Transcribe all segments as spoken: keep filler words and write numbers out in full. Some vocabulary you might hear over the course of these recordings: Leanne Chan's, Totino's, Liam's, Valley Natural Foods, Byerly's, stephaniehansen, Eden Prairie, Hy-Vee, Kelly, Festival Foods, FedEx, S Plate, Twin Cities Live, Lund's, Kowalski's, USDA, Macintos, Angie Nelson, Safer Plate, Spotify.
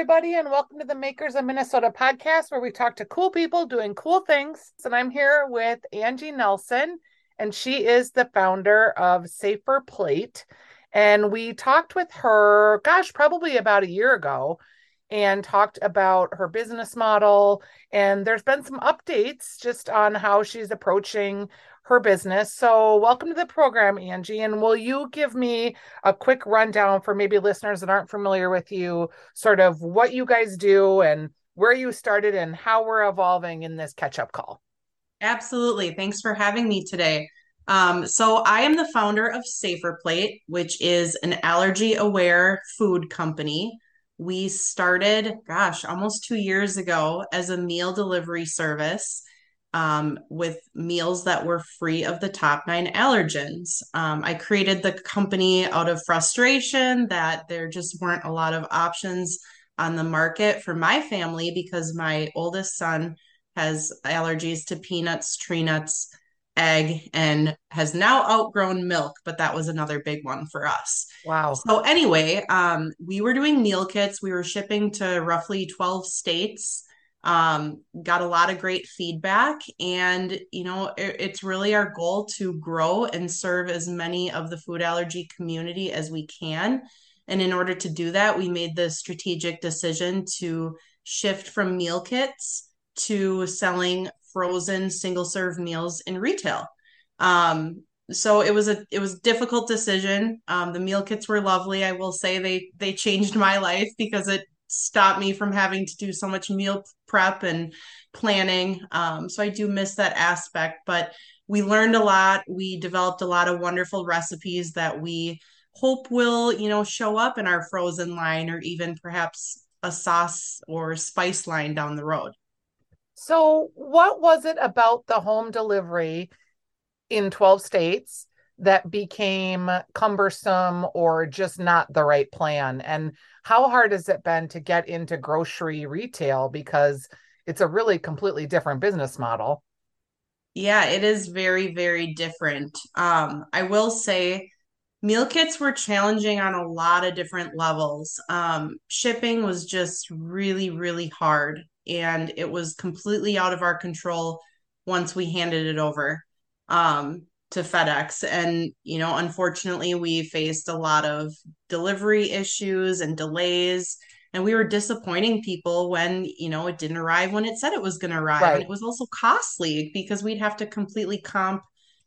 everybody, and welcome to the Makers of Minnesota podcast, where we talk to cool people doing cool things. And I'm here with Angie Nelson, and she is the founder of Safer Plate. And we talked with her, gosh, probably about a year ago, and talked about her business model. And there's been some updates just on how she's approaching her business. So welcome to the program, Angie. And will you give me a quick rundown for maybe listeners that aren't familiar with you, sort of what you guys do and where you started and how we're evolving in this catch-up call? Absolutely. Thanks for having me today. Um, so I am the founder of Safer Plate, which is an allergy-aware food company. We started, gosh, almost two years ago as a meal delivery service. Um, with meals that were free of the top nine allergens. Um, I created the company out of frustration that there just weren't a lot of options on the market for my family, because my oldest son has allergies to peanuts, tree nuts, egg, and has now outgrown milk, but that was another big one for us. Wow. So anyway, um, we were doing meal kits. We were shipping to roughly twelve states. Um, got a lot of great feedback, and, you know, it, it's really our goal to grow and serve as many of the food allergy community as we can. And in order to do that, we made the strategic decision to shift from meal kits to selling frozen single serve meals in retail. Um, so it was a, it was a difficult decision. Um, the meal kits were lovely. I will say they, they changed my life, because it stop me from having to do so much meal prep and planning. Um, so I do miss that aspect, but we learned a lot. We developed a lot of wonderful recipes that we hope will, you know, show up in our frozen line, or even perhaps a sauce or spice line down the road. So what was it about the home delivery in twelve states that became cumbersome or just not the right plan? And how hard has it been to get into grocery retail, because it's a really completely different business model? Yeah, it is very, very different. Um, I will say meal kits were challenging on a lot of different levels. Um, shipping was just really, really hard, and it was completely out of our control once we handed it over Um, to FedEx. And, you know, unfortunately, we faced a lot of delivery issues and delays, and we were disappointing people when, you know, it didn't arrive when it said it was going to arrive. Right. And it was also costly, because we'd have to completely comp,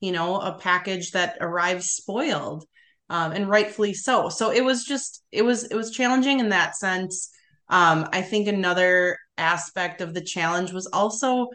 you know, a package that arrives spoiled, um, and rightfully so. So it was just, it was, it was challenging in that sense. Um, I think another aspect of the challenge was also,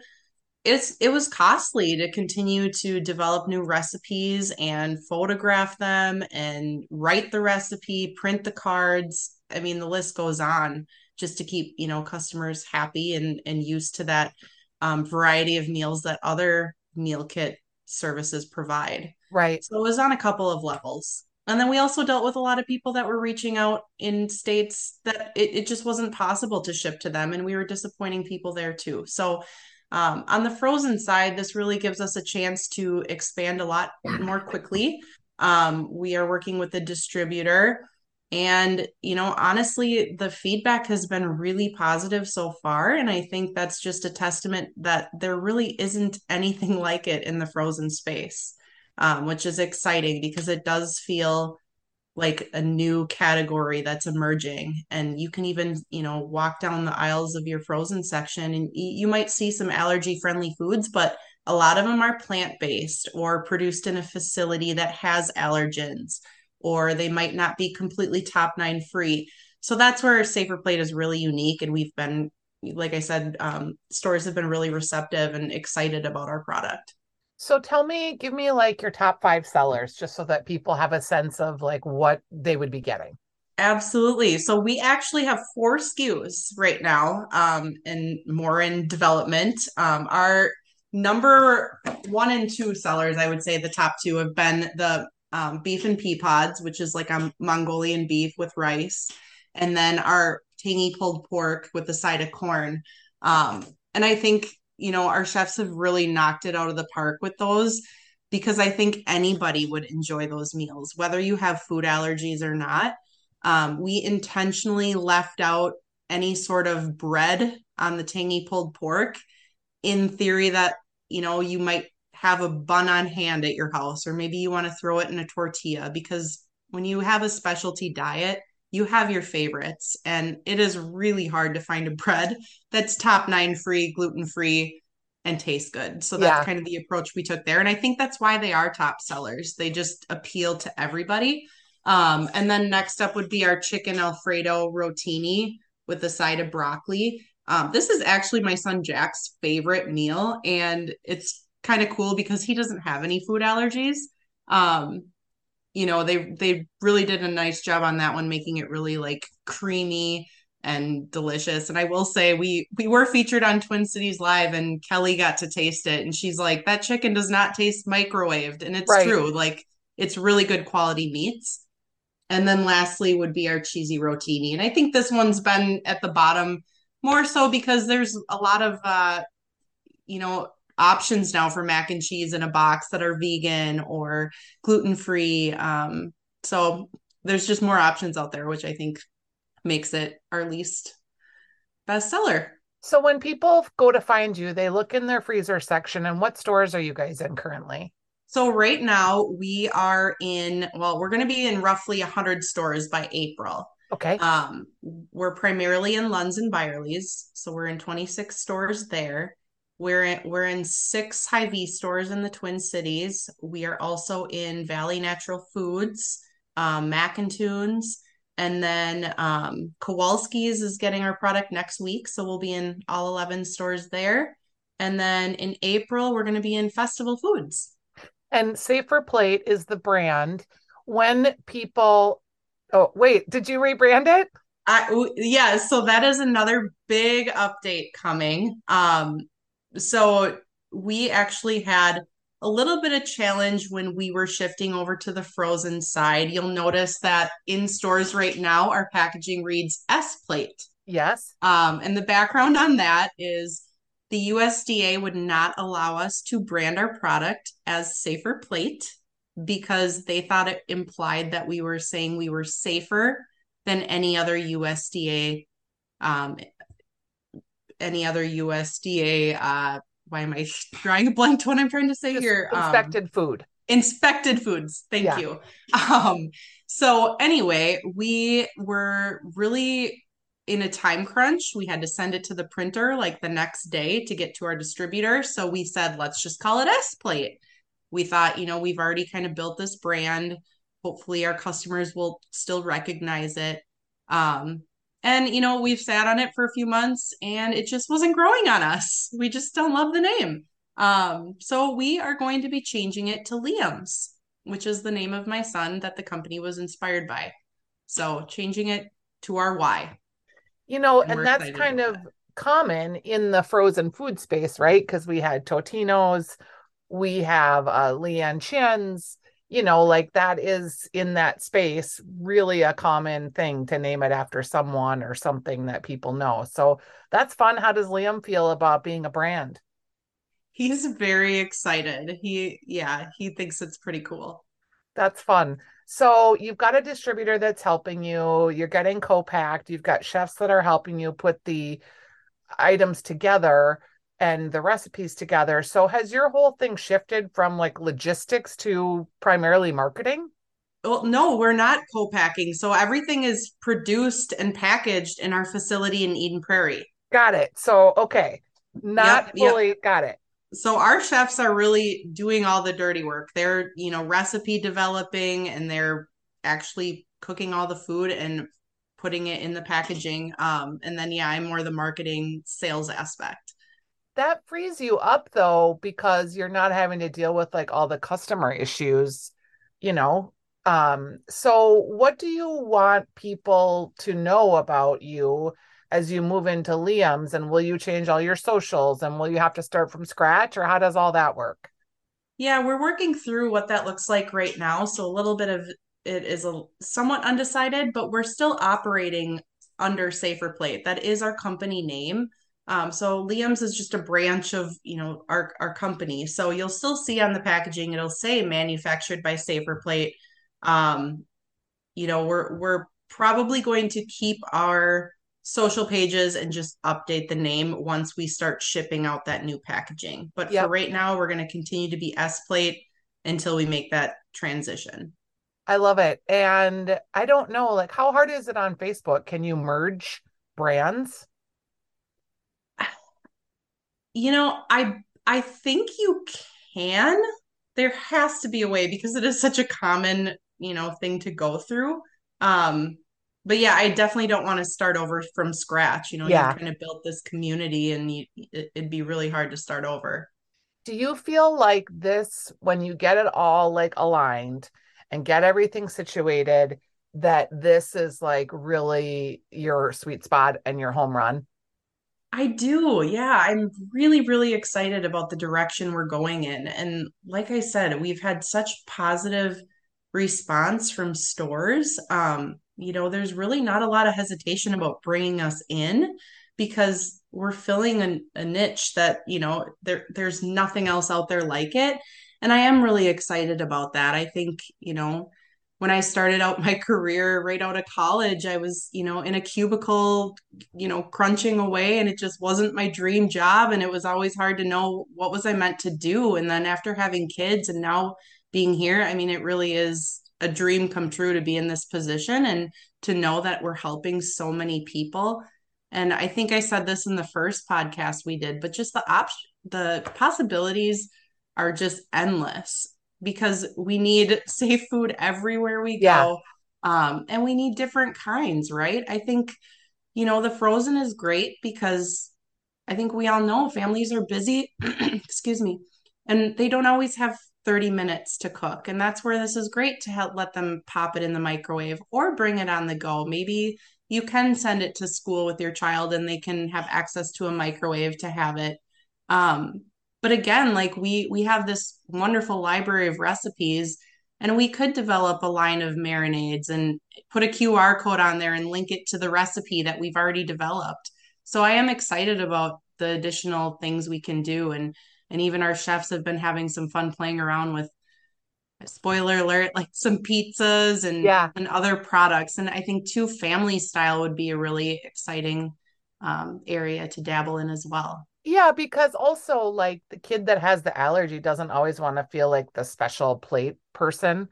It's, it was costly to continue to develop new recipes and photograph them and write the recipe, print the cards. I mean, the list goes on, just to keep, you know, customers happy and, and used to that um, variety of meals that other meal kit services provide. Right. So it was on a couple of levels. And then we also dealt with a lot of people that were reaching out in states that it, it just wasn't possible to ship to them, and we were disappointing people there too. So Um, on the frozen side, this really gives us a chance to expand a lot more quickly. Um, we are working with a distributor, and, you know, honestly, the feedback has been really positive so far. And I think that's just a testament that there really isn't anything like it in the frozen space, um, which is exciting, because it does feel like a new category that's emerging. And you can even, you know, walk down the aisles of your frozen section, and you might see some allergy friendly foods, but a lot of them are plant-based or produced in a facility that has allergens, or they might not be completely top nine free. So that's where Safer Plate is really unique. And we've been, like I said, um, stores have been really receptive and excited about our product. So tell me, give me like your top five sellers, just so that people have a sense of like what they would be getting. Absolutely. So we actually have four S K Us right now, um, and more in development. Um, our number one and two sellers, I would say the top two, have been the um, beef and pea pods, which is like a Mongolian beef with rice, and then our tangy pulled pork with a side of corn. Um, and I think, you know, our chefs have really knocked it out of the park with those, because I think anybody would enjoy those meals, whether you have food allergies or not. Um, we intentionally left out any sort of bread on the tangy pulled pork, in theory that, you know, you might have a bun on hand at your house, or maybe you want to throw it in a tortilla, because when you have a specialty diet, you have your favorites, and it is really hard to find a bread that's top nine free, gluten free, and tastes good. So that's yeah. kind of the approach we took there. And I think that's why they are top sellers. They just appeal to everybody. Um, and then next up would be our chicken Alfredo rotini with a side of broccoli. Um, this is actually my son Jack's favorite meal, and it's kind of cool because he doesn't have any food allergies. Um, you know, they, they really did a nice job on that one, making it really like creamy and delicious. And I will say we, we were featured on Twin Cities Live, and Kelly got to taste it, and she's like, that chicken does not taste microwaved. And it's right. true. Like, it's really good quality meats. And then lastly would be our cheesy rotini. And I think this one's been at the bottom more so because there's a lot of, uh, you know, options now for mac and cheese in a box that are vegan or gluten-free. Um, so there's just more options out there, which I think makes it our least best seller. So when people go to find you, they look in their freezer section, and what stores are you guys in currently? So right now we are in, well, we're going to be in roughly one hundred stores by April. Okay. Um, we're primarily in Lund's and Byerly's. So we're in twenty-six stores there. We're in, we're in six Hy-Vee stores in the Twin Cities. We are also in Valley Natural Foods, um, Macintos, and then um, Kowalski's is getting our product next week. So we'll be in all eleven stores there. And then in April, we're going to be in Festival Foods. And Safer Plate is the brand. When people, oh, wait, did you rebrand it? I, yeah, so that is another big update coming. Um, so we actually had a little bit of challenge when we were shifting over to the frozen side. You'll notice that in stores right now, our packaging reads S Plate. Yes. Um, and the background on that is the U S D A would not allow us to brand our product as Safer Plate because they thought it implied that we were saying we were safer than any other U S D A, um, any other U S D A. Uh, why am I drawing a blank to what I'm trying to say here? Inspected um, food. Inspected foods. Thank yeah. you. Um, so anyway, we were really in a time crunch. We had to send it to the printer like the next day to get to our distributor. So we said, let's just call it S Plate. We thought, you know, we've already kind of built this brand. Hopefully our customers will still recognize it. Um, and, you know, we've sat on it for a few months and it just wasn't growing on us. We just don't love the name. Um, so we are going to be changing it to Liam's, which is the name of my son that the company was inspired by. So changing it to our why. You know, and, and that's kind of that. common in the frozen food space, right? Because we had Totino's, we have uh, Leanne Chan's, you know, like that is in that space really a common thing to name it after someone or something that people know. So that's fun. How does Liam feel about being a brand? He's very excited. He, yeah, he thinks it's pretty cool. That's fun. So you've got a distributor that's helping you, you're getting co-packed, you've got chefs that are helping you put the items together and the recipes together. So has your whole thing shifted from like logistics to primarily marketing? Well, no, we're not co-packing. So everything is produced and packaged in our facility in Eden Prairie. Got it. So, okay. Not yep, fully yep. got it. So our chefs are really doing all the dirty work. They're, you know, recipe developing, and they're actually cooking all the food and putting it in the packaging. Um, and then, yeah, I'm more the marketing sales aspect. That frees you up, though, because you're not having to deal with like all the customer issues, you know. Um, so what do you want people to know about you as you move into Liam's, and will you change all your socials, and will you have to start from scratch, or how does all that work? Yeah, we're working through what that looks like right now. So a little bit of it is a somewhat undecided, but we're still operating under Safer Plate. That is our company name. Um, so Liam's is just a branch of, you know, our, our company. So you'll still see on the packaging, it'll say manufactured by Safer Plate. Um, you know, we're, we're probably going to keep our social pages and just update the name once we start shipping out that new packaging. But yep. for right now, we're going to continue to be S Plate until we make that transition. I love it. And I don't know, like, how hard is it on Facebook? Can you merge brands? You know, I, I think you can. There has to be a way because it is such a common, you know, thing to go through. Um, but yeah, I definitely don't want to start over from scratch. You know, yeah. you're trying to build this community and you, it, it'd be really hard to start over. Do you feel like this, when you get it all like aligned and get everything situated, that this is like really your sweet spot and your home run? I do. Yeah. I'm really, really excited about the direction we're going in. And like I said, we've had such positive response from stores. Um, you know, there's really not a lot of hesitation about bringing us in because we're filling a, a niche that, you know, there there's nothing else out there like it. And I am really excited about that. I think, you know, when I started out my career right out of college, I was, you know, in a cubicle, you know, crunching away, and it just wasn't my dream job. And it was always hard to know what was I meant to do. And then after having kids and now being here, I mean, it really is a dream come true to be in this position and to know that we're helping so many people. And I think I said this in the first podcast we did, but just the op- the possibilities are just endless. Because we need safe food everywhere we go. Yeah. Um, and we need different kinds, right? I think, you know, the frozen is great because I think we all know families are busy, excuse me, and they don't always have thirty minutes to cook. And that's where this is great to help let them pop it in the microwave or bring it on the go. Maybe you can send it to school with your child and they can have access to a microwave to have it. Um, But again, like we we have this wonderful library of recipes, and we could develop a line of marinades and put a Q R code on there and link it to the recipe that we've already developed. So I am excited about the additional things we can do. And and even our chefs have been having some fun playing around with, spoiler alert, like some pizzas and, yeah. and other products. And I think too, family style would be a really exciting um, area to dabble in as well. Yeah, because also like the kid that has the allergy doesn't always want to feel like the special plate person.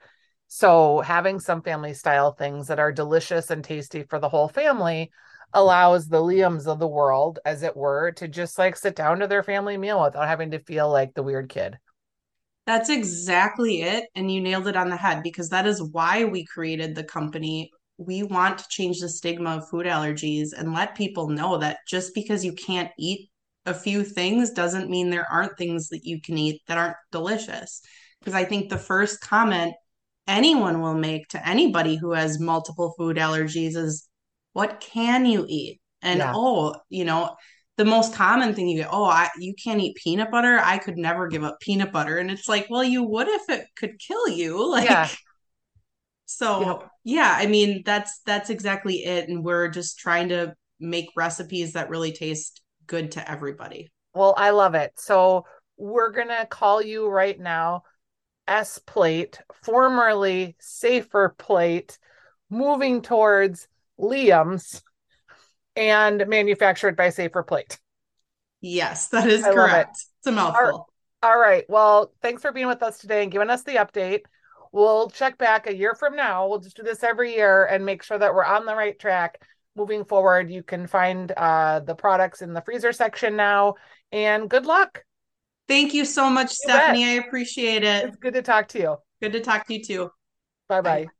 So having some family style things that are delicious and tasty for the whole family allows the Liam's of the world, as it were, to just like sit down to their family meal without having to feel like the weird kid. That's exactly it. And you nailed it on the head, because that is why we created the company. We want to change the stigma of food allergies and let people know that just because you can't eat a few things doesn't mean there aren't things that you can eat that aren't delicious. Because I think the first comment anyone will make to anybody who has multiple food allergies is, what can you eat? And yeah. oh, you know, the most common thing you get, oh, I, you can't eat peanut butter. I could never give up peanut butter. And it's like, well, you would if it could kill you. Like, yeah. so yep. yeah, I mean, that's, that's exactly it. And we're just trying to make recipes that really taste good to everybody. Well, I love it. So we're going to call you right now S Plate, formerly Safer Plate, moving towards Liam's and manufactured by Safer Plate. Yes, that is I correct. It. It's a mouthful. All right. Well, thanks for being with us today and giving us the update. We'll check back a year from now. We'll just do this every year and make sure that we're on the right track. Moving forward, you can find uh, the products in the freezer section now. And good luck. Thank you so much, you Stephanie. Bet. I appreciate it. It's good to talk to you. Good to talk to you too. Bye-bye. Bye.